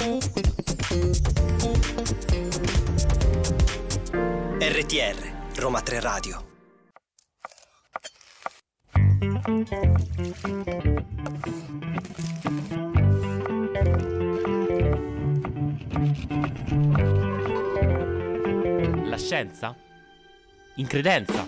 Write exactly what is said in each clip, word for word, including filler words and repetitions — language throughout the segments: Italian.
R T R Roma tre Radio. La scienza in credenza.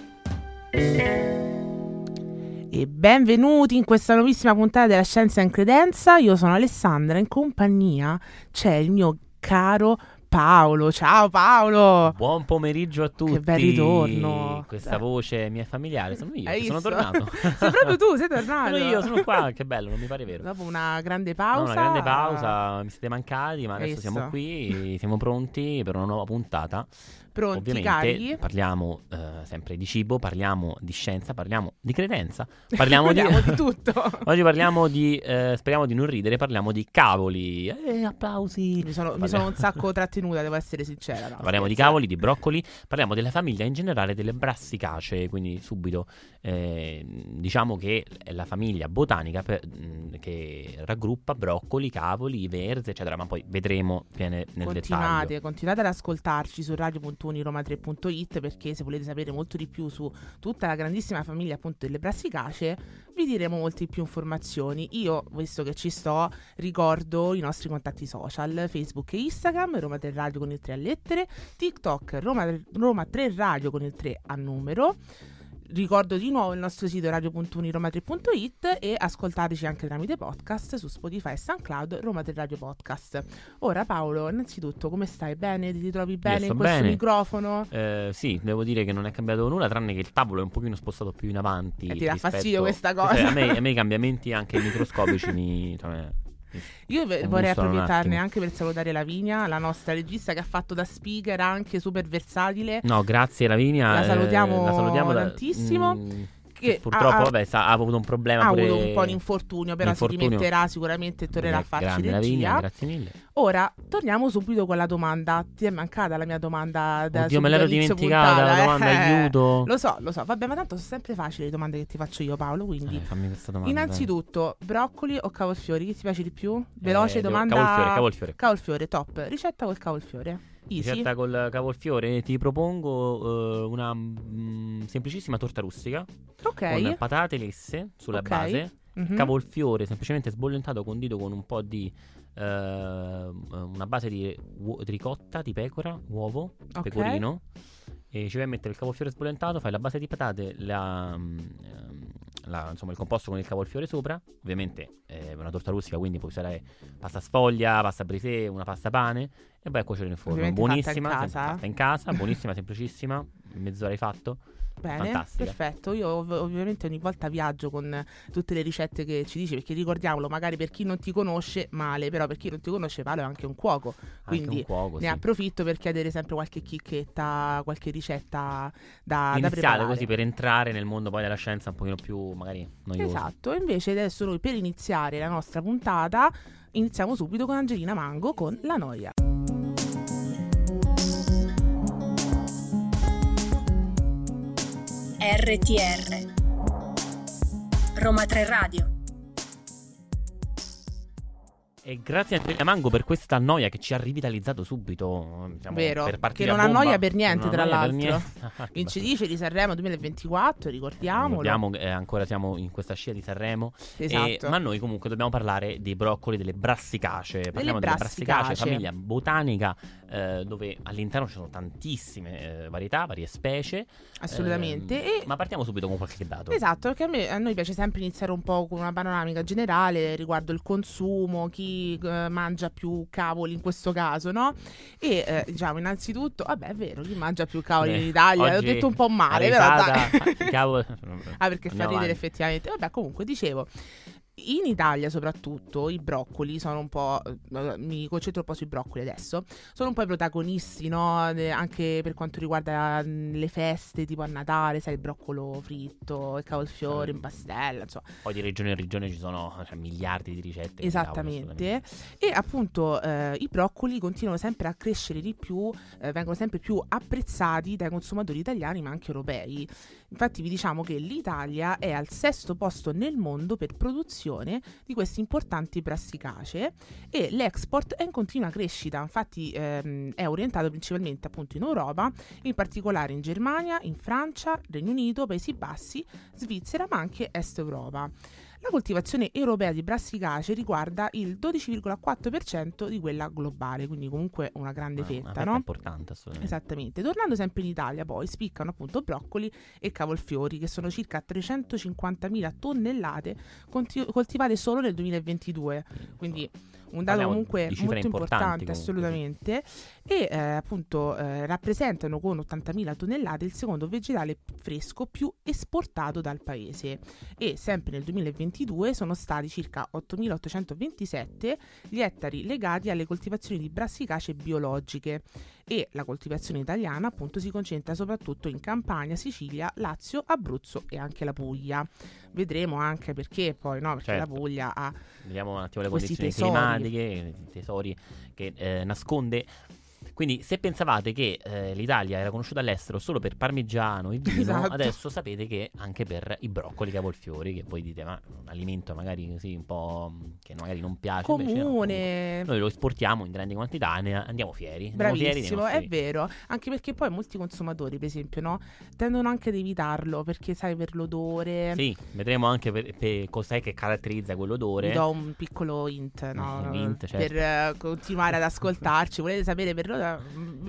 E benvenuti in questa nuovissima puntata della Scienza in Credenza. Io sono Alessandra, in compagnia c'è il mio caro Paolo. Ciao Paolo! Buon pomeriggio a tutti. Che bel ritorno. Questa sì. voce mia è familiare, sono io, che sono tornato. Sei proprio tu, sei tornato. Sono io, sono qua, che bello, non mi pare vero. Dopo una grande pausa. No, una grande pausa, mi siete mancati, ma adesso siamo qui, siamo pronti per una nuova puntata. Pronti, ovviamente cari. Parliamo eh, sempre di cibo, parliamo di scienza, parliamo di credenza, parliamo di... di tutto. Oggi parliamo di, eh, speriamo di non ridere, parliamo di cavoli. Eh, applausi. Mi sono, mi sono un sacco trattenuta, devo essere sincera. No? Parliamo sì, di cavoli, di broccoli, parliamo della famiglia in generale delle brassicacee, quindi subito eh, diciamo che è la famiglia botanica per, mh, che raggruppa broccoli, cavoli, verze, eccetera, ma poi vedremo nel continuate, dettaglio. Continuate ad ascoltarci su radio roma tre punto it, perché se volete sapere molto di più su tutta la grandissima famiglia appunto delle brassicacee vi diremo molte più informazioni. Io, visto che ci sto, ricordo i nostri contatti social: Facebook e Instagram Roma tre Radio con il tre a lettere, TikTok Roma, Roma tre Radio con il tre a numero. Ricordo di nuovo il nostro sito radio punto uniroma tre punto it e ascoltateci anche tramite podcast su Spotify e SoundCloud Roma tre Radio Podcast. Ora Paolo, innanzitutto come stai? Bene? Ti trovi bene in questo bene. microfono? Eh, sì, devo dire che non è cambiato nulla, tranne che il tavolo è un pochino spostato più in avanti. E ti dà fastidio questa cosa? Cioè, a, me, a me i cambiamenti anche microscopici mi... Cioè, io vorrei approfittarne anche per salutare Lavinia, la nostra regista, che ha fatto da speaker anche super versatile. No, grazie Lavinia, la salutiamo, eh, la salutiamo tantissimo. Da, mh, che purtroppo ha, vabbè, sa, ha avuto un problema, ha avuto pure un po' di infortunio, però si rimetterà sicuramente e tornerà a farci regia. Lavinia, grazie mille. Ora torniamo subito con la domanda. Ti è mancata la mia domanda? Da Oddio, me l'ero dimenticata puntata, la domanda, eh. aiuto. Lo so, lo so, vabbè, ma tanto sono sempre facili le domande che ti faccio io, Paolo. Quindi eh, fammi questa domanda. Innanzitutto, broccoli o cavolfiori? Chi ti piace di più? Veloce eh, domanda. Cavolfiore, cavolfiore. Cavolfiore, top. Ricetta col cavolfiore. Easy. Ricetta col cavolfiore. Ti propongo uh, una mh, semplicissima torta rustica. Ok. Con patate lesse sulla okay. base. Mm-hmm. Cavolfiore semplicemente sbollentato, condito con un po' di uh, una base di uo- ricotta, di pecora, uovo, okay. pecorino, e ci vai a mettere il cavolfiore sbollentato, fai la base di patate, la, la, insomma il composto con il cavolfiore sopra. Ovviamente è una torta rustica, quindi puoi usare pasta sfoglia, pasta brisée, una pasta pane, e vai a cuocere nel forno. Ovviamente buonissima, fatta in casa, sem- fatta in casa buonissima, semplicissima, mezz'ora hai fatto. Bene, fantastica. Perfetto. Io ov- ovviamente ogni volta viaggio con tutte le ricette che ci dici, perché ricordiamolo, magari per chi non ti conosce male, però per chi non ti conosce Paolo è anche un cuoco, quindi un cuoco, ne sì. approfitto per chiedere sempre qualche chicchetta, qualche ricetta da, da preparare, così per entrare nel mondo poi della scienza un pochino più magari noioso. Esatto, invece adesso noi per iniziare la nostra puntata iniziamo subito con Angelina Mango con La Noia. R T R Roma tre Radio. E grazie a Angelina Mango per questa noia che ci ha rivitalizzato subito, diciamo, vero, per che non ha noia per niente, non tra l'altro niente. In ci dice di Sanremo duemilaventiquaquattro, ricordiamolo. Ricordiamo eh, ancora siamo in questa scia di Sanremo, esatto. e, ma noi comunque dobbiamo parlare dei broccoli, delle brassicacee. Parliamo delle brassicacee, famiglia botanica eh, dove all'interno ci sono tantissime eh, varietà, varie specie. Assolutamente eh, e... Ma partiamo subito con qualche dato. Esatto, perché a, me, a noi piace sempre iniziare un po' con una panoramica generale riguardo il consumo, chi mangia più cavoli in questo caso, no? E eh, diciamo innanzitutto, vabbè, è vero, chi mangia più cavoli Beh, in Italia, l'ho detto un po' male, però dai. Cavolo... Ah, perché fa ridere avanti. Effettivamente. Vabbè, comunque dicevo, in Italia soprattutto i broccoli sono un po', mi concentro un po' sui broccoli adesso, sono un po' i protagonisti, no? Anche per quanto riguarda le feste, tipo a Natale, sai, il broccolo fritto, il cavolfiore in pastella, insomma. Poi di regione in regione ci sono, cioè, miliardi di ricette. Esattamente. E appunto eh, i broccoli continuano sempre a crescere di più, eh, vengono sempre più apprezzati dai consumatori italiani ma anche europei. Infatti vi diciamo che l'Italia è al sesto posto nel mondo per produzione di questi importanti brassicacee e l'export è in continua crescita. Infatti ehm, è orientato principalmente appunto in Europa, in particolare in Germania, in Francia, Regno Unito, Paesi Bassi, Svizzera, ma anche Est Europa. La coltivazione europea di brassicacee riguarda il dodici virgola quattro per cento di quella globale, quindi comunque una grande fetta, una fetta no? importante, assolutamente. Esattamente. Tornando sempre in Italia, poi spiccano appunto broccoli e cavolfiori, che sono circa trecentocinquantamila tonnellate conti- coltivate solo nel duemilaventidue. Quindi un dato Parliamo comunque molto importante, comunque. assolutamente, e eh, appunto eh, rappresentano con ottantamila tonnellate il secondo vegetale fresco più esportato dal paese. E sempre nel duemilaventidue sono stati circa ottomilaottocentoventisette gli ettari legati alle coltivazioni di brassicacee biologiche, e la coltivazione italiana appunto si concentra soprattutto in Campania, Sicilia, Lazio, Abruzzo e anche la Puglia. Vedremo anche perché poi, no? Perché certo. la Puglia ha Vediamo un attimo le condizioni climatiche, tesori che eh, nasconde. Quindi se pensavate che eh, l'Italia era conosciuta all'estero solo per parmigiano e vino, esatto. adesso sapete che anche per i broccoli cavolfiori, che voi dite ma un alimento magari così un po' che magari non piace, comune, invece, no, comunque, noi lo esportiamo in grandi quantità e ne andiamo fieri. Andiamo Bravissimo, fieri è vero, anche perché poi molti consumatori per esempio no tendono anche ad evitarlo perché sai per l'odore. Sì, vedremo anche per, per cos'è che caratterizza quell'odore. Vi do un piccolo hint, no? Un hint, certo. Per uh, continuare ad ascoltarci, volete sapere per l'odore? Lo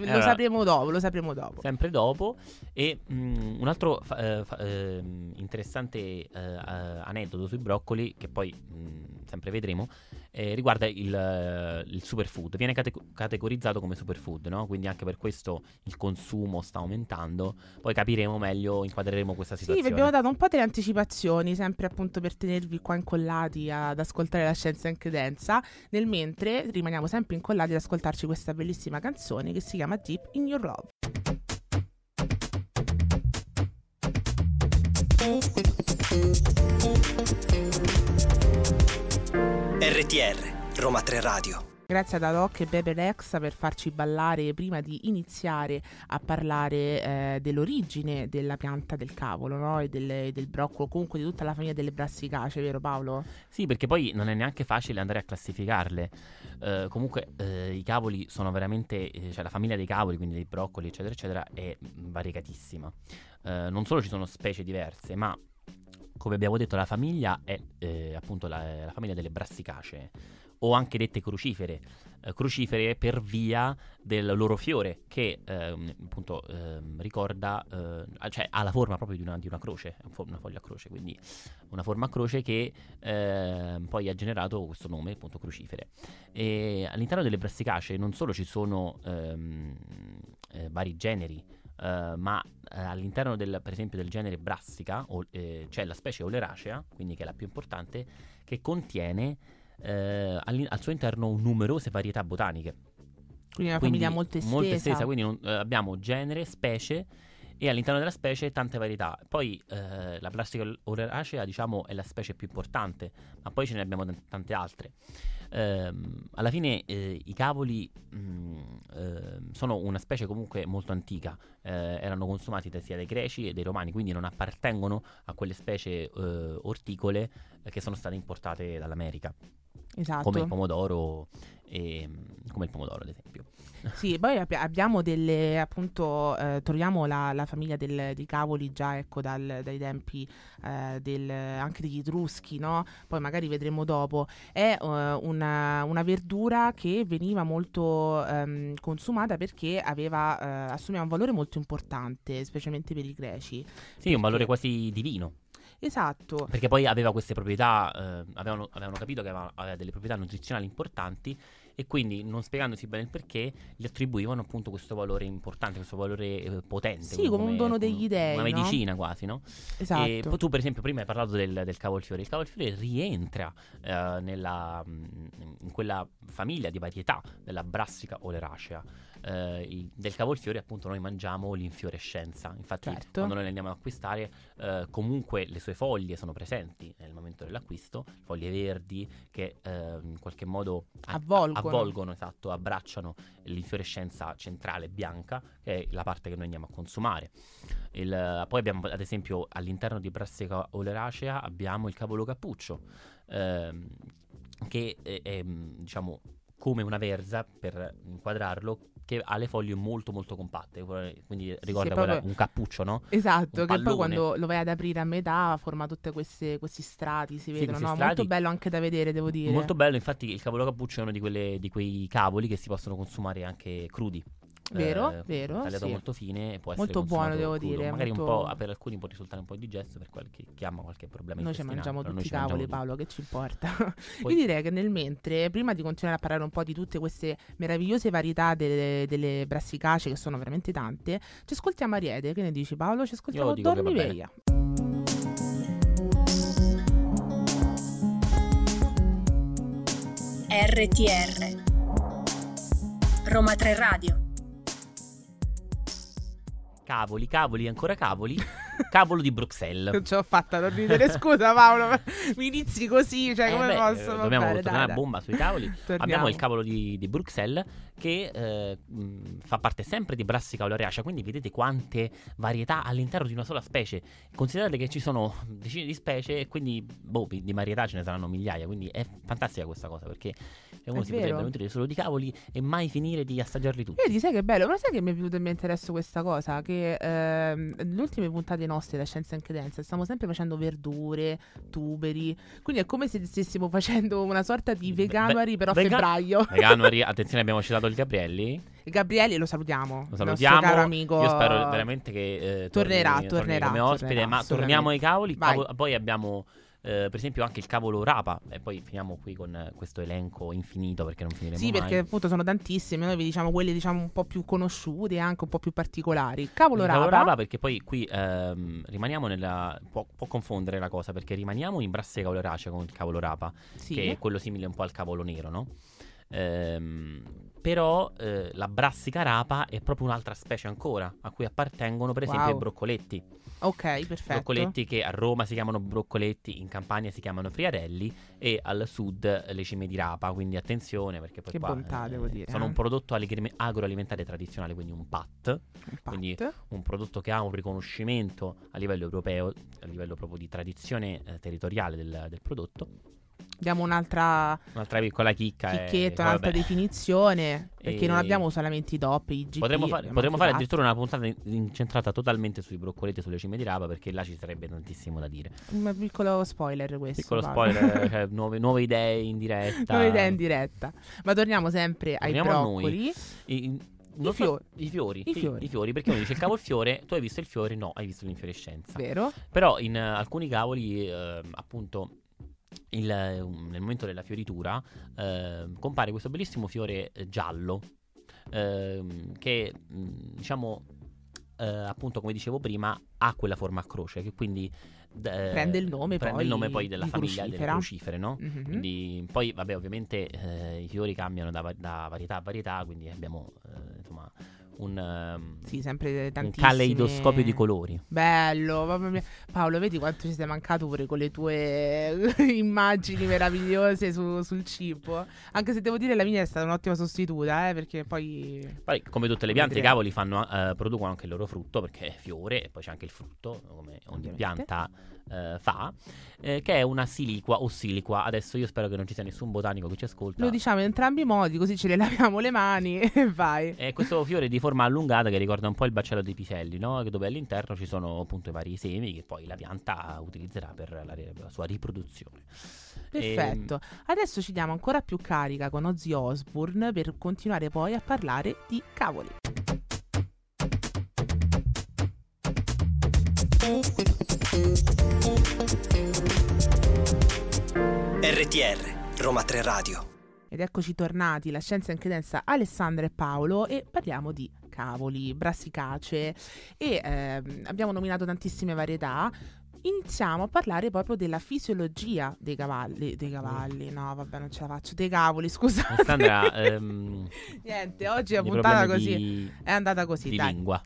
allora, sapremo dopo, lo sapremo dopo. Sempre dopo. E mh, un altro fa, fa, eh, interessante eh, aneddoto sui broccoli, che poi mh, sempre vedremo, eh, riguarda il, il superfood. Viene cate- categorizzato come superfood, no? Quindi anche per questo il consumo sta aumentando. Poi capiremo meglio, inquadreremo questa situazione. Sì, vi abbiamo dato un po' delle anticipazioni, sempre appunto per tenervi qua incollati ad ascoltare la Scienza in Credenza, nel mentre rimaniamo sempre incollati ad ascoltarci questa bellissima canzone che si chiama Deep in Your Love. R T R Roma tre Radio. Grazie ad Adoc e Bebe Rex per farci ballare prima di iniziare a parlare eh, dell'origine della pianta del cavolo, no? E del, del broccolo, comunque di tutta la famiglia delle brassicacee, vero Paolo? Sì, perché poi non è neanche facile andare a classificarle. Eh, comunque eh, i cavoli sono veramente, eh, cioè la famiglia dei cavoli, quindi dei broccoli eccetera eccetera, è variegatissima. Eh, non solo ci sono specie diverse, ma come abbiamo detto la famiglia è eh, appunto la, la famiglia delle brassicacee, o anche dette crucifere, eh, crucifere per via del loro fiore che ehm, appunto ehm, ricorda, eh, cioè ha la forma proprio di una, di una croce, una foglia a croce, quindi una forma a croce che ehm, poi ha generato questo nome, appunto crucifere. E all'interno delle brassicacee non solo ci sono ehm, eh, vari generi, eh, ma eh, all'interno del, per esempio del genere brassica o, eh, c'è la specie oleracea, quindi che è la più importante, che contiene Eh, al, al suo interno numerose varietà botaniche, quindi una quindi famiglia molto estesa, molto estesa quindi non, eh, abbiamo genere, specie e all'interno della specie tante varietà. Poi eh, la Brassica oleracea diciamo è la specie più importante, ma poi ce ne abbiamo t- tante altre. Eh, alla fine eh, i cavoli mh, eh, sono una specie comunque molto antica, eh, erano consumati da, sia dai greci e dai romani, quindi non appartengono a quelle specie eh, orticole eh, che sono state importate dall'America. Esatto. Come il pomodoro, e, come il pomodoro ad esempio. Sì, poi ab- abbiamo delle appunto eh, troviamo la, la famiglia del, dei cavoli già ecco dal, dai tempi eh, del, anche degli Etruschi, no? Poi magari vedremo dopo. È uh, una, una verdura che veniva molto um, consumata perché aveva uh, assumeva un valore molto importante, specialmente per i greci. Sì, perché... un valore quasi divino. Esatto. Perché poi aveva queste proprietà, eh, avevano, avevano capito che aveva, aveva delle proprietà nutrizionali importanti, e quindi non spiegandosi bene il perché gli attribuivano appunto questo valore importante, questo valore eh, potente. Sì, come un dono degli dei, una medicina, no? Quasi, no? Esatto. E tu per esempio prima hai parlato del, del cavolfiore. Il cavolfiore rientra eh, nella, in quella famiglia di varietà della Brassica oleracea, eh, il, del cavolfiore appunto noi mangiamo l'infiorescenza, infatti certo. quando noi le andiamo ad acquistare eh, comunque le sue foglie sono presenti nel momento dell'acquisto, foglie verdi che eh, in qualche modo a- avvolgono. avvolgono, esatto, abbracciano l'infiorescenza centrale bianca che è la parte che noi andiamo a consumare. Il, poi abbiamo ad esempio all'interno di Brassica oleracea abbiamo il cavolo cappuccio ehm, che è, è diciamo come una verza, per inquadrarlo, che ha le foglie molto molto compatte, quindi ricorda sì, quella, un cappuccio, no? Esatto, un che pallone. Poi quando lo vai ad aprire a metà forma tutti questi strati, si vedono, sì, no? Strati, molto bello anche da vedere, devo dire. Molto bello, infatti il cavolo cappuccio è uno di, quelle, di quei cavoli che si possono consumare anche crudi. Vero, eh, vero, tagliato sì. molto fine e può essere molto buono, devo crudo. dire. Magari molto... un po' per alcuni può risultare un po' indigesto per qualche che ama qualche problema. Noi ci mangiamo tutti i cavoli, Paolo, che ci importa? Poi... Io direi che nel mentre, prima di continuare a parlare un po' di tutte queste meravigliose varietà delle, delle brassicacee, che sono veramente tante, ci ascoltiamo Ariete. Che ne dici, Paolo? Ci ascoltiamo Dormiveglia. R T R Roma tre Radio. Cavoli, cavoli, ancora cavoli. Cavolo di Bruxelles. Non ce l'ho fatta, non ridere. Scusa Paolo, mi inizi così, cioè eh come beh, posso? Dobbiamo fare, tornare a bomba sui cavoli. Abbiamo il cavolo di, di Bruxelles che eh, mh, fa parte sempre di Brassica oleracea, quindi vedete quante varietà all'interno di una sola specie. Considerate che ci sono decine di specie e quindi boh, di varietà ce ne saranno migliaia, quindi è fantastica questa cosa perché uno è si vero. potrebbe nutrire solo di cavoli e mai finire di assaggiarli tutti. Vedi, sai che bello, però sai che mi è venuto in mente adesso questa cosa che ehm, le ultime puntate nostre la Scienza in Credenza stiamo sempre facendo verdure, tuberi, quindi è come se stessimo facendo una sorta di veganuary, però Vega- febbraio veganuary. Attenzione, abbiamo citato il Gabrielli Gabrielli lo salutiamo, lo salutiamo, il nostro caro amico. Io spero veramente che eh, tornerà, torni, tornerà, torni tornerà come ospite tornerà, ma torniamo ai cavoli. Cavo- poi abbiamo Eh, per esempio anche il cavolo rapa, e poi finiamo qui con eh, questo elenco infinito perché non finiremo sì, mai. Sì, perché appunto sono tantissime, noi vi diciamo quelle diciamo un po' più conosciute e anche un po' più particolari. Cavolo il rapa. Cavolo rapa perché poi qui ehm, rimaniamo nella può, può confondere la cosa perché rimaniamo in Brassica oleracea con il cavolo rapa, sì. che è quello simile un po' al cavolo nero, no? Ehm, però eh, la Brassica rapa è proprio un'altra specie ancora a cui appartengono per esempio wow. i broccoletti. Ok, perfetto. Broccoletti che a Roma si chiamano broccoletti, in Campania si chiamano friarelli e al sud le cime di rapa, quindi attenzione perché poi che qua bontà, eh, devo dire, sono eh. un prodotto agroalimentare tradizionale, quindi un P A T, un quindi P A T. Un prodotto che ha un riconoscimento a livello europeo, a livello proprio di tradizione eh, territoriale del, del prodotto. Abbiamo un'altra un'altra piccola chicca chicchetta, e, un'altra vabbè. definizione perché e... non abbiamo solamente i D O P, i G P. Potremmo fare, potremmo fare addirittura una puntata incentrata totalmente sui broccoletti e sulle cime di rapa perché là ci sarebbe tantissimo da dire. Un piccolo spoiler questo. Piccolo vale. spoiler, cioè nuove, nuove idee in diretta. Nuove idee in diretta. Ma torniamo sempre torniamo ai broccoli. I fiori. I, fiori, I, fiori. I, I fiori, perché uno dice il cavolfiore, tu hai visto il fiore? No, hai visto l'infiorescenza. Vero? Però in uh, alcuni cavoli uh, appunto Il, nel momento della fioritura eh, compare questo bellissimo fiore giallo eh, che diciamo eh, appunto come dicevo prima ha quella forma a croce che quindi d- prende il nome prende poi il nome poi della famiglia delle crucifere, no? Mm-hmm. Quindi poi vabbè ovviamente eh, i fiori cambiano da, da varietà a varietà, quindi abbiamo eh, insomma un, sì, sempre un caleidoscopio di colori. Bello, mamma mia. Paolo, vedi quanto ci sei mancato pure con le tue immagini meravigliose su, sul cibo. Anche se devo dire la mia è stata un'ottima sostituta eh, perché poi... poi come tutte le piante i cavoli fanno, eh, producono anche il loro frutto perché è fiore e poi c'è anche il frutto come ogni Ovviamente. pianta eh, fa eh, che è una siliqua o siliqua. Adesso io spero che non ci sia nessun botanico che ci ascolta. Lo diciamo in entrambi i modi così ce le laviamo le mani e vai. E questo fiore di forma allungata che ricorda un po' il baccello dei piselli, no? Dove all'interno ci sono appunto i vari semi che poi la pianta utilizzerà per la, per la sua riproduzione. Perfetto, e... adesso ci diamo ancora più carica con Ozzy Osbourne per continuare poi a parlare di cavoli. R T R Roma tre Radio. Ed eccoci tornati, la Scienza in Credenza, Alessandra e Paolo, e parliamo di cavoli, brassicacee e eh, abbiamo nominato tantissime varietà. iniziamo a parlare proprio della fisiologia dei cavalli. Dei cavalli, no, vabbè, non ce la faccio. Dei cavoli, scusate. Alessandra, ehm, niente, oggi è puntata così. Di... È andata così, di dai. Lingua.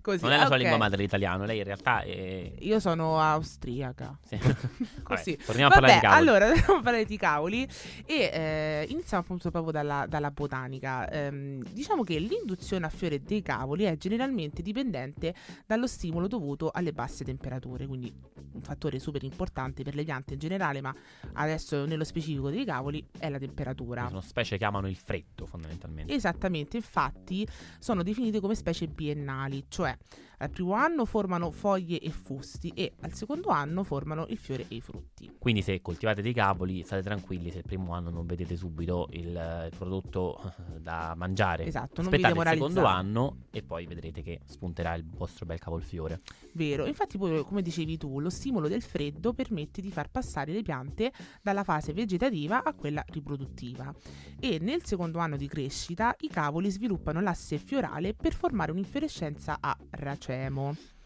Così, non è la okay. sua lingua madre, l'italiano. Lei in realtà è... Io sono austriaca. Sì. Così. Vabbè, torniamo a vabbè, parlare di cavoli. Allora, torniamo a parlare di cavoli. E eh, iniziamo appunto proprio dalla, dalla botanica. Ehm, diciamo che l'induzione a fiore dei cavoli è generalmente dipendente dallo stimolo dovuto alle basse temperature, quindi un fattore super importante per le piante in generale, ma adesso nello specifico dei cavoli è la temperatura. Sono specie che amano il freddo fondamentalmente. Esattamente, infatti sono definite come specie biennali, cioè al primo anno formano foglie e fusti e al secondo anno formano il fiore e i frutti. Quindi se coltivate dei cavoli state tranquilli se il primo anno non vedete subito il, il prodotto da mangiare. Esatto, non vi demoralizzate. Aspettate il secondo anno e poi vedrete che spunterà il vostro bel cavolfiore. Vero, infatti poi come dicevi tu, lo stimolo del freddo permette di far passare le piante dalla fase vegetativa a quella riproduttiva e nel secondo anno di crescita i cavoli sviluppano l'asse fiorale per formare un'infiorescenza a racemo.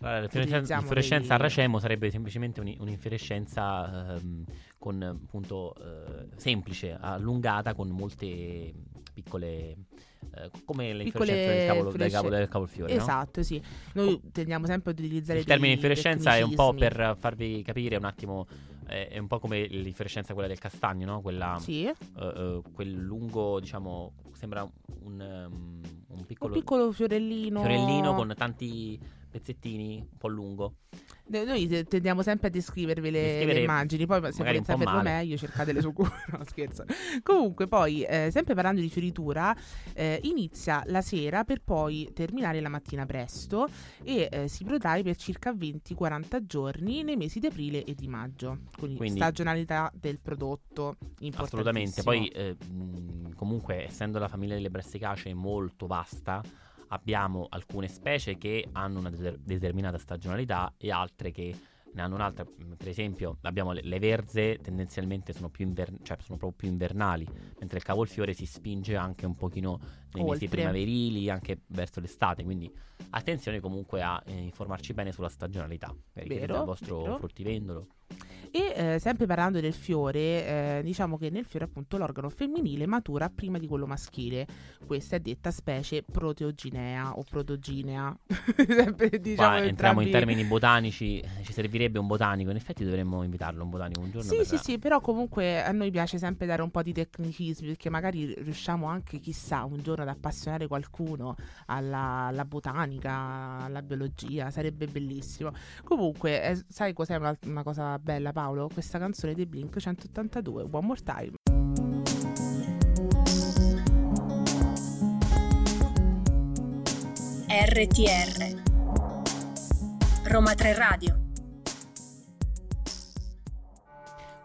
Allora, l'infiorescenza a racemo sarebbe semplicemente un'infiorescenza ehm, con appunto eh, semplice, allungata, con molte piccole... Eh, come le infiorescenze del cavolo, del cavolo, del cavolfiore, esatto, no? Sì, noi oh. tendiamo sempre ad utilizzare il termine infiorescenza, è un po' per farvi capire un attimo, eh, è un po' come l'infiorescenza quella del castagno, no? Quella sì. eh, eh, quel lungo, diciamo, sembra un, um, un, piccolo, un piccolo fiorellino fiorellino con tanti pezzettini, un po' lungo. Noi tendiamo sempre a descrivervi le, le immagini, poi se volete saperlo meglio cercatele su Google. No, scherzo. Comunque poi, eh, sempre parlando di fioritura, eh, inizia la sera per poi terminare la mattina presto e eh, si protrae per circa venti quaranta giorni nei mesi di aprile e di maggio. Quindi, Quindi stagionalità del prodotto assolutamente. Poi eh, comunque essendo la famiglia delle brassicacee molto vasta, abbiamo alcune specie che hanno una de- determinata stagionalità e altre che ne hanno un'altra. Per esempio abbiamo le, le verze, tendenzialmente sono più inver- cioè sono proprio più invernali, mentre il cavolfiore si spinge anche un pochino nei Oltre. mesi primaverili, anche verso l'estate, quindi attenzione comunque a eh, informarci bene sulla stagionalità per vero, il vostro vero. fruttivendolo. E eh, sempre parlando del fiore, eh, diciamo che nel fiore appunto l'organo femminile matura prima di quello maschile. Questa è detta specie proteoginea o protoginea. Sempre, diciamo, qua entriamo in termini botanici, ci servirebbe un botanico, in effetti dovremmo invitarlo un botanico un giorno. Sì, per... sì, sì, però comunque a noi piace sempre dare un po' di tecnicismi perché magari riusciamo anche, chissà, un giorno ad appassionare qualcuno alla, alla botanica, alla biologia, sarebbe bellissimo. Comunque, eh, sai cos'è una, una cosa bella, Paolo? Questa canzone dei Blink centottantadue, One More Time. R T R Roma tre Radio.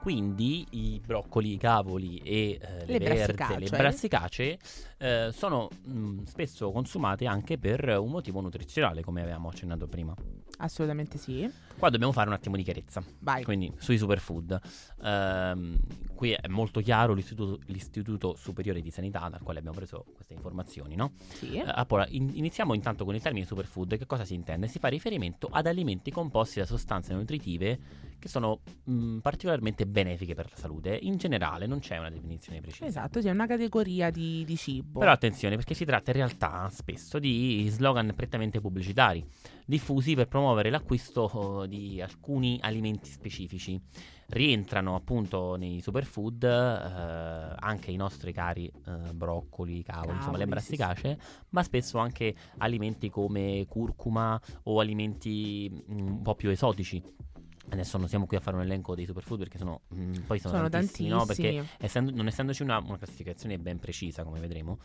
Quindi i broccoli, i cavoli e eh, le, le verze, brassicacee. le brassicacee eh, sono mh, spesso consumate anche per un motivo nutrizionale, come avevamo accennato prima. Assolutamente sì. Qua dobbiamo fare un attimo di chiarezza. Vai. Quindi sui superfood. Ehm, qui è molto chiaro l'Istituto, l'Istituto Superiore di Sanità, dal quale abbiamo preso queste informazioni, no? Sì. Eh, allora, in, iniziamo intanto con il termine superfood. Che cosa si intende? Si fa riferimento ad alimenti composti da sostanze nutritive che sono mh, particolarmente benefiche per la salute. In generale non c'è una definizione precisa. Esatto, c'è una categoria di, di cibo. Però attenzione, perché si tratta in realtà spesso di slogan prettamente pubblicitari, diffusi per promuovere l'acquisto di alcuni alimenti specifici. Rientrano appunto nei superfood eh, anche i nostri cari eh, broccoli, cavoli, cavoli, insomma le brassicacee, sì, sì. ma spesso anche alimenti come curcuma o alimenti mh, un po' più esotici. Adesso non siamo qui a fare un elenco dei superfood perché sono mh, poi sono, sono tantissimi, tantissimi. No? Perché essendo, non essendoci una, una classificazione ben precisa, come vedremo,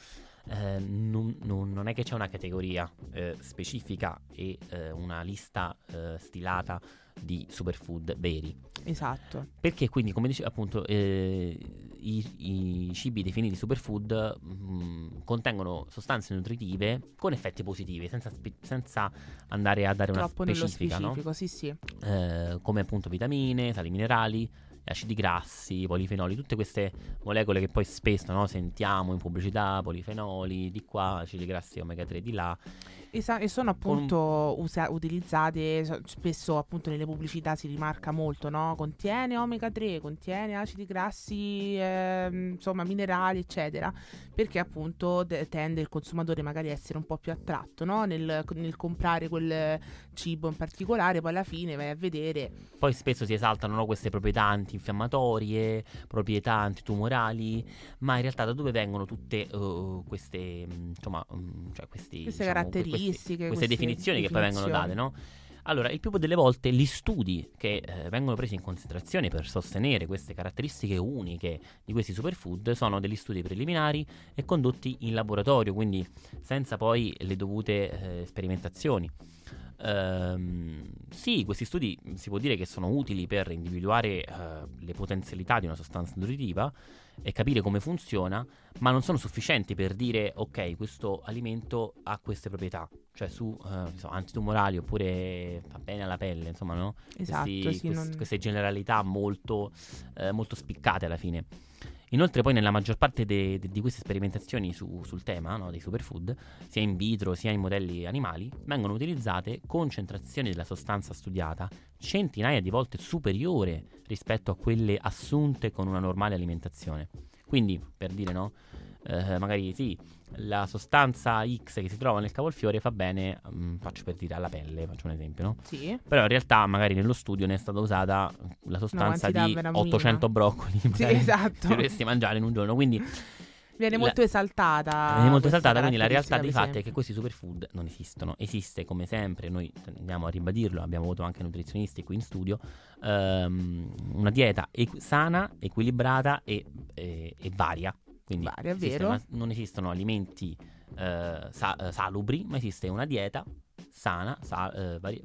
eh, non, non, non è che c'è una categoria eh, specifica e eh, una lista eh, stilata di superfood veri. Esatto. Perché quindi, come dicevo appunto, eh, i, i cibi definiti superfood mh, contengono sostanze nutritive con effetti positivi, senza, spe- senza andare a dare troppo una specifica, nello specifico, no? Sì, sì. Eh, come appunto vitamine, sali minerali acidi grassi, polifenoli, tutte queste molecole che poi spesso, no, sentiamo in pubblicità, polifenoli di qua, acidi grassi omega tre di là. E, sa- e sono appunto con... usa- utilizzate spesso, appunto nelle pubblicità si rimarca molto, no? Contiene omega tre, contiene acidi grassi, eh, insomma minerali eccetera, perché appunto de- tende il consumatore magari a essere un po' più attratto, no? Nel, nel comprare quel cibo in particolare, poi alla fine vai a vedere. Poi spesso si esaltano, no, queste proprietà antinfiammatorie, proprietà antitumorali, ma in realtà da dove vengono tutte uh, queste, insomma, um, cioè questi, queste diciamo, caratteristiche, questi, queste, queste definizioni, definizioni che poi vengono date, no? Allora, il più delle volte gli studi che eh, vengono presi in considerazione per sostenere queste caratteristiche uniche di questi superfood sono degli studi preliminari e condotti in laboratorio, quindi senza poi le dovute eh, sperimentazioni. Ehm, sì, questi studi si può dire che sono utili per individuare eh, le potenzialità di una sostanza nutritiva e capire come funziona, ma non sono sufficienti per dire ok, questo alimento ha queste proprietà, cioè su eh, insomma, antitumorali oppure fa bene alla pelle, insomma, no? Esatto, questi, sì, quest- non... queste generalità molto, eh, molto spiccate alla fine. Inoltre poi nella maggior parte de- de- di queste sperimentazioni su- sul tema, no, dei superfood, sia in vitro sia in modelli animali, vengono utilizzate concentrazioni della sostanza studiata centinaia di volte superiore rispetto a quelle assunte con una normale alimentazione. Quindi, per dire, no, eh, magari sì, la sostanza X che si trova nel cavolfiore fa bene, mh, faccio per dire alla pelle, faccio un esempio, no? Sì. Però in realtà magari nello studio ne è stata usata la sostanza di ottocento broccoli, sì, esatto, che dovresti mangiare in un giorno, quindi viene molto la, esaltata viene molto esaltata quindi la realtà dei fatti è che questi superfood non esistono. Esiste, come sempre noi andiamo a ribadirlo, abbiamo avuto anche nutrizionisti qui in studio, ehm, una dieta equ- sana, equilibrata e, e, e varia. Quindi varia, vero? Una, non esistono alimenti eh, sa- salubri, ma esiste una dieta sana, sa- eh, vari-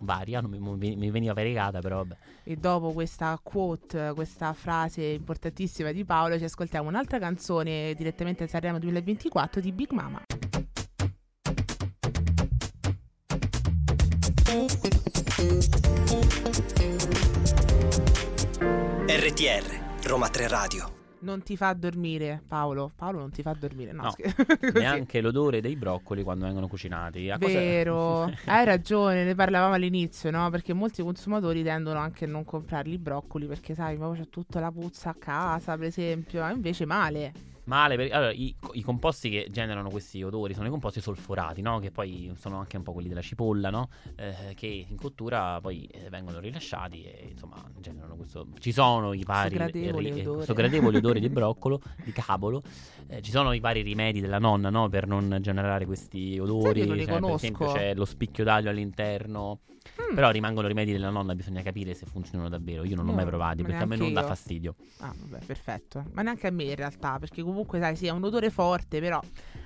varia, non mi, mi veniva variegata, però vabbè. E dopo questa quote, questa frase importantissima di Paolo, ci ascoltiamo un'altra canzone direttamente a Sanremo duemilaventiquattro di Big Mama. R T R Roma tre Radio. Non ti fa dormire, Paolo. Paolo non ti fa dormire, no, no scher- neanche l'odore dei broccoli quando vengono cucinati. A Vero, hai ragione, ne parlavamo all'inizio, no? Perché molti consumatori tendono anche a non comprarli i broccoli perché sai, ma c'è tutta la puzza a casa, per esempio, eh, invece male. Male, perché allora, i, i composti che generano questi odori sono i composti solforati, no? Che poi sono anche un po' quelli della cipolla, no? Eh, che in cottura poi eh, vengono rilasciati e insomma generano questo. Ci sono i vari gradevole ri, odore. Questo gradevole odore di broccolo, di cavolo. Eh, ci sono i vari rimedi della nonna, no? Per non generare questi odori. Sai che non li cioè, conosco. Per esempio c'è lo spicchiodaglio all'interno. Mm. Però rimangono rimedi della nonna, bisogna capire se funzionano davvero. Io non no, ho mai provati perché a me non io. dà fastidio. Ah, vabbè, perfetto. Ma neanche a me in realtà, perché comunque sai, sì, è un odore forte, però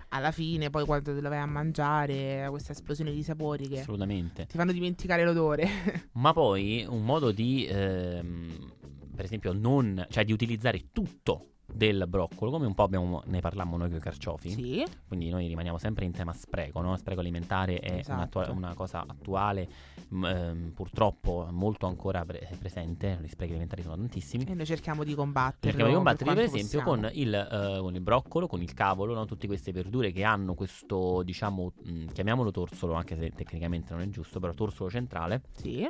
alla fine poi quando te la vai a mangiare questa esplosione di sapori che assolutamente ti fanno dimenticare l'odore. Ma poi un modo di ehm, per esempio non, cioè di utilizzare tutto del broccolo, come un po' abbiamo, ne parlammo noi con i carciofi, sì. Quindi noi rimaniamo sempre in tema spreco, no? Spreco alimentare è esatto. un'attua- una cosa attuale, mh, purtroppo molto ancora pre- presente. Gli sprechi alimentari sono tantissimi e noi cerchiamo di combatterli, cerchiamo di combatterli per, per esempio con il, uh, con il broccolo, con il cavolo, no? Tutte queste verdure che hanno questo, diciamo, mh, chiamiamolo torsolo, anche se tecnicamente non è giusto, però torsolo centrale, sì.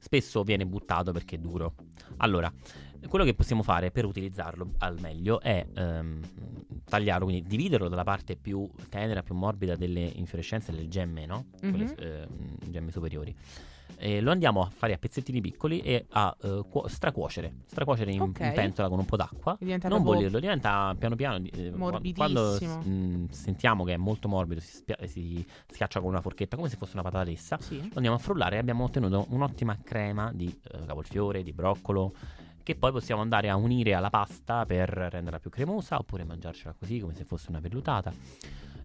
Spesso viene buttato perché è duro. Allora, quello che possiamo fare per utilizzarlo al meglio è ehm, tagliarlo, quindi dividerlo dalla parte più tenera, più morbida delle infiorescenze, delle gemme, no? Mm-hmm. Quelle, eh, gemme superiori. E lo andiamo a fare a pezzettini piccoli e a eh, cu- stracuocere, stracuocere in, okay. in pentola con un po' d'acqua, diventa non bollirlo, diventa piano piano eh, morbidissimo. Quando mh, sentiamo che è molto morbido si, spia- si schiaccia con una forchetta come se fosse una patata lessa, sì. Lo andiamo a frullare e abbiamo ottenuto un'ottima crema di eh, cavolfiore, di broccolo, che poi possiamo andare a unire alla pasta per renderla più cremosa oppure mangiarcela così come se fosse una vellutata.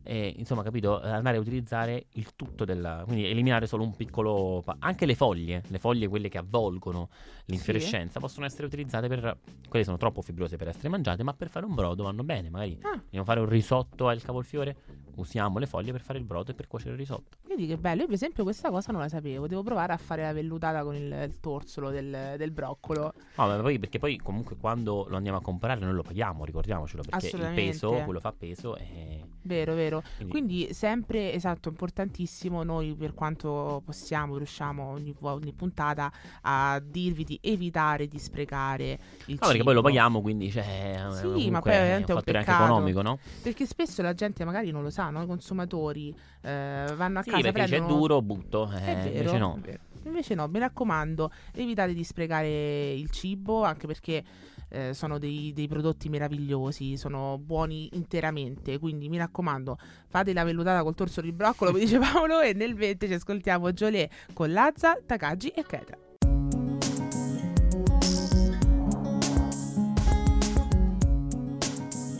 E, insomma, capito, andare a utilizzare il tutto della, quindi eliminare solo un piccolo pa- anche le foglie le foglie quelle che avvolgono l'infiorescenza, sì. Possono essere utilizzate per quelle sono troppo fibrose per essere mangiate, ma per fare un brodo vanno bene, magari ah. Dobbiamo fare un risotto al cavolfiore, usiamo le foglie per fare il brodo e per cuocere il risotto. Vedi che bello, io per esempio questa cosa non la sapevo. Devo provare a fare la vellutata con il, il torsolo del, del broccolo. No, ma poi, perché poi comunque quando lo andiamo a comprare noi lo paghiamo, ricordiamocelo, perché il peso, quello fa peso è... Vero, vero. Quindi, Quindi sempre, esatto, importantissimo, noi per quanto possiamo, riusciamo ogni, ogni puntata a dirvi di evitare di sprecare il no, cibo. Perché poi lo paghiamo, quindi c'è cioè, sì, ma poi è un fattore anche economico, no? Perché spesso la gente magari non lo sa, no? I consumatori eh, vanno a sì, casa e prendono... Sì, perché c'è duro, butto, eh, è vero, invece no. È vero. Invece no, mi raccomando, evitate di sprecare il cibo, anche perché eh, sono dei, dei prodotti meravigliosi, sono buoni interamente, quindi mi raccomando, fate la vellutata col torso di broccolo, come dice Paolo, e nel venti ci ascoltiamo Giolé con Lazza, Takagi e Ketra.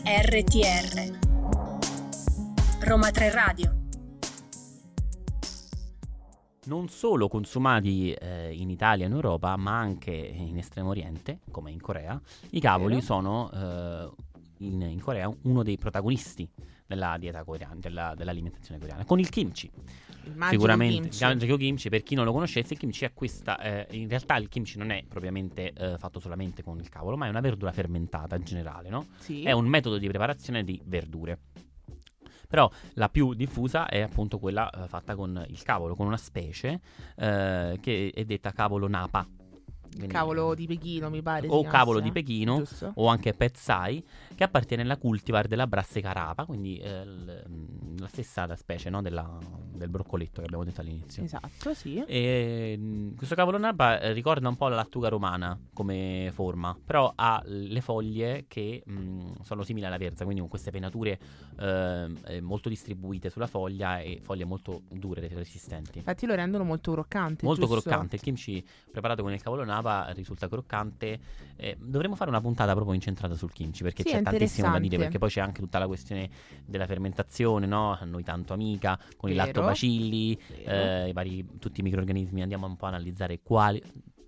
R T R Roma tre Radio. Non solo consumati eh, in Italia e in Europa, ma anche in Estremo Oriente, come in Corea. I cavoli sono eh, in, in Corea uno dei protagonisti della dieta coreana, della, dell'alimentazione coreana, con il kimchi. Immagino sicuramente kimchi. kimchi. Per chi non lo conoscesse, il kimchi è questa eh, in realtà il kimchi non è propriamente eh, fatto solamente con il cavolo, ma è una verdura fermentata in generale, no? Sì. È un metodo di preparazione di verdure. Però la più diffusa è appunto quella eh, fatta con il cavolo, con una specie eh, che è detta cavolo napa. Quindi, cavolo di Pechino, mi pare. O cavolo di Pechino, giusto? O anche pezzai, che appartiene alla cultivar della Brassica rapa, quindi eh, l- la stessa la specie, no, della, del broccoletto che abbiamo detto all'inizio. Esatto, sì. E, questo cavolo napa eh, ricorda un po' la lattuga romana come forma, però ha le foglie che mh, sono simili alla verza, quindi con queste penature eh, molto distribuite sulla foglia e foglie molto dure, resistenti. Infatti lo rendono molto croccante. Molto giusto? Croccante. Il kimchi preparato con il cavolo napa risulta croccante. Eh, dovremmo fare una puntata proprio incentrata sul kimchi, perché sì, c'è tantissimo da dire, perché poi c'è anche tutta la questione della fermentazione, no? A noi tanto amica, con Vero. i lattobacilli, eh, i vari, tutti i microrganismi. Andiamo un po' a analizzare quali.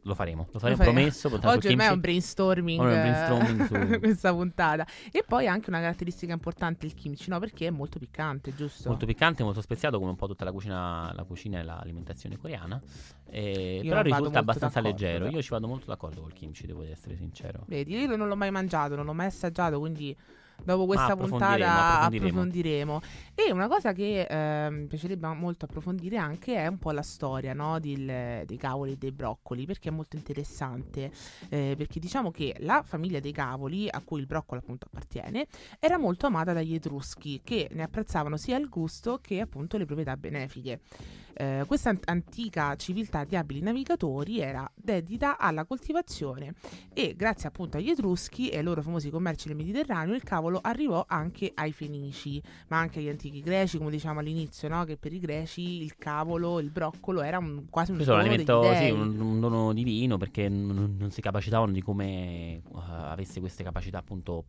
Lo faremo, lo faremo, lo faremo. promesso. Oggi ormai è un brainstorming, oh, brainstorming su questa puntata. E poi anche una caratteristica importante il kimchi, no? Perché è molto piccante, giusto? Molto piccante, molto speziato, come un po' tutta la cucina, la cucina e l'alimentazione coreana. Eh, però risulta abbastanza leggero. Però. Io ci vado molto d'accordo col kimchi, devo essere sincero. Vedi, io non l'ho mai mangiato, non l'ho mai assaggiato, quindi... Dopo questa ah, puntata approfondiremo. approfondiremo. E una cosa che eh, mi piacerebbe molto approfondire anche è un po' la storia, no? Del, dei cavoli e dei broccoli, perché è molto interessante, eh, perché diciamo che la famiglia dei cavoli, a cui il broccolo appunto appartiene, era molto amata dagli etruschi, che ne apprezzavano sia il gusto che appunto le proprietà benefiche. Eh, questa an- antica civiltà di abili navigatori era dedita alla coltivazione e grazie appunto agli etruschi e ai loro famosi commerci nel Mediterraneo il cavolo arrivò anche ai Fenici, ma anche agli antichi greci, come diciamo all'inizio, no? Che per i greci il cavolo, il broccolo era un, quasi un dono degli dei. Sì, un, un dono divino, perché non, non si capacitavano di come uh, avesse queste capacità appunto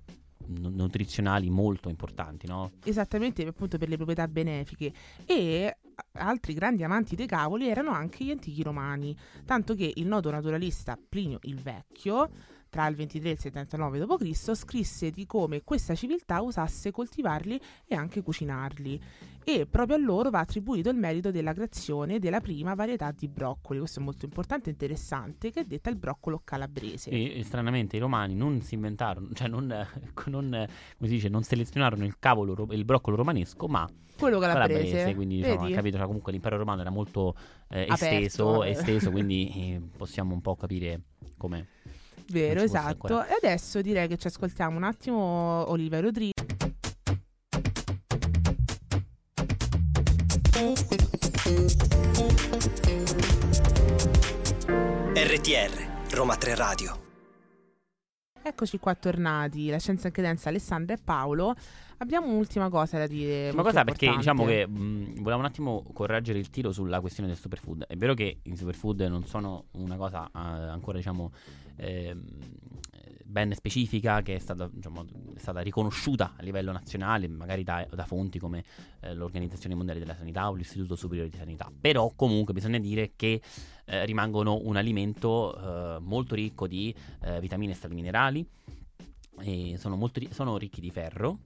nutrizionali molto importanti, no? Esattamente, appunto per le proprietà benefiche. E altri grandi amanti dei cavoli erano anche gli antichi romani, tanto che il noto naturalista Plinio il Vecchio, tra il ventitré e il settantanove dopo Cristo, scrisse di come questa civiltà usasse coltivarli e anche cucinarli, e proprio a loro va attribuito il merito della creazione della prima varietà di broccoli. Questo è molto importante e interessante, che è detta il broccolo calabrese. E, e stranamente i romani non si inventarono, cioè non, non, come si dice, non selezionarono il cavolo, il broccolo romanesco, ma quello calabrese, calabrese quindi diciamo, capito, cioè, comunque l'impero romano era molto eh, esteso, esteso, quindi eh, possiamo un po' capire com'è. Vero, esatto. E adesso direi che ci ascoltiamo un attimo Olivia Rodrigo. R T R Roma tre Radio. Eccoci qua tornati, la scienza in credenza, Alessandra e Paolo. Abbiamo un'ultima cosa da dire. Una cosa, perché diciamo che mh, volevo un attimo correggere il tiro sulla questione del superfood. È vero che i superfood non sono una cosa uh, ancora diciamo eh, ben specifica, che è stata, diciamo, è stata riconosciuta a livello nazionale, magari da, da fonti come eh, l'Organizzazione Mondiale della Sanità o l'Istituto Superiore di Sanità. Però comunque bisogna dire che eh, rimangono un alimento eh, molto ricco di eh, vitamine e sali minerali, e sono, molto, sono ricchi di ferro,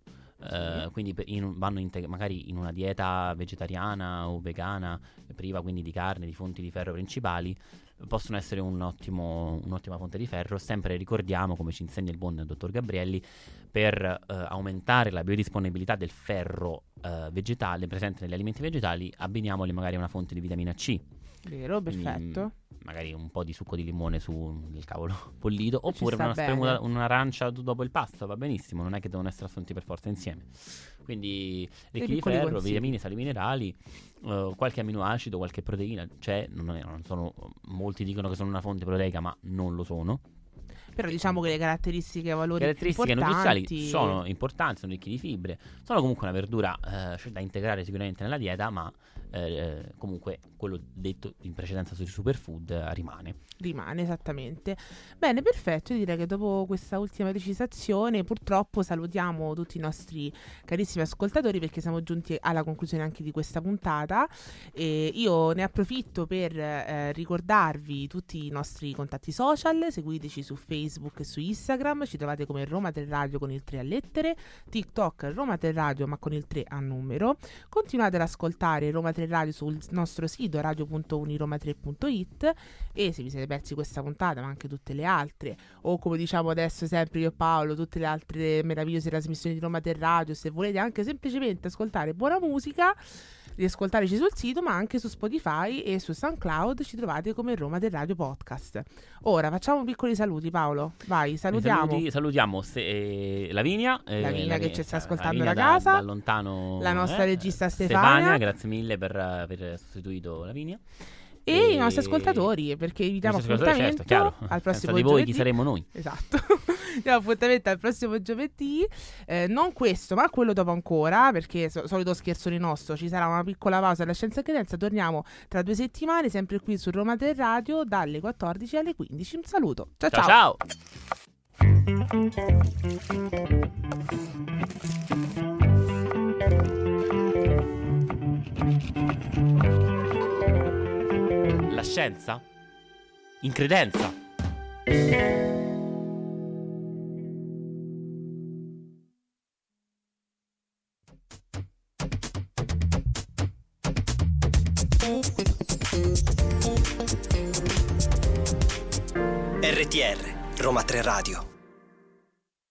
eh, sì. Quindi in, vanno integ- magari in una dieta vegetariana o vegana, priva quindi di carne, di fonti di ferro principali, possono essere un ottimo, un'ottima fonte di ferro. Sempre ricordiamo, come ci insegna il buon dottor Gabrielli, per eh, aumentare la biodisponibilità del ferro eh, vegetale presente negli alimenti vegetali, abbiniamoli magari a una fonte di vitamina C. Vero, perfetto. Quindi, magari un po' di succo di limone su del cavolo pollito, oppure una spremuta, un'arancia dopo il pasto, va benissimo, non è che devono essere assunti per forza insieme. Quindi ricchi di ferro, vitamine, sali minerali, uh, qualche aminoacido, qualche proteina, cioè non è, non sono, molti dicono che sono una fonte proteica, ma non lo sono. Però diciamo che le caratteristiche, valori caratteristiche nutriziali sono importanti, sono ricchi di fibre, sono comunque una verdura eh, cioè da integrare sicuramente nella dieta, ma eh, comunque quello detto in precedenza sui superfood eh, rimane. Rimane, esattamente. Bene, perfetto, io direi che dopo questa ultima precisazione purtroppo salutiamo tutti i nostri carissimi ascoltatori, perché siamo giunti alla conclusione anche di questa puntata, e io ne approfitto per eh, ricordarvi tutti i nostri contatti social. Seguiteci su Facebook, Facebook e su Instagram, ci trovate come Roma tre Radio con il tre a lettere, TikTok Roma tre Radio ma con il tre a numero. Continuate ad ascoltare Roma tre Radio sul nostro sito radio punto uniroma tre punto it, e se vi siete persi questa puntata ma anche tutte le altre, o come diciamo adesso sempre io e Paolo, tutte le altre meravigliose trasmissioni di Roma tre Radio, se volete anche semplicemente ascoltare buona musica, riascoltateci sul sito ma anche su Spotify e su SoundCloud, ci trovate come Roma tre Radio Podcast. Ora facciamo piccoli saluti, Paolo, vai, salutiamo. Saluti, salutiamo se, eh, Lavinia, eh, Lavinia Lavinia che ci sta ascoltando da, da casa, da lontano, la nostra eh, regista Stefania. Stefania, grazie mille per aver sostituito Lavinia. E, e i nostri ascoltatori, perché vi diamo appuntamento, certo, al prossimo di voi giovedì. Chi saremo noi? Esatto. Diamo appuntamento al prossimo giovedì, eh, non questo ma quello dopo ancora, perché so- solito scherzone nostro, ci sarà una piccola pausa alla Scienza in Credenza, torniamo tra due settimane sempre qui su Roma tre Radio dalle quattordici alle quindici. Un saluto, ciao ciao, ciao. La scienza in credenza. R T R Roma tre Radio.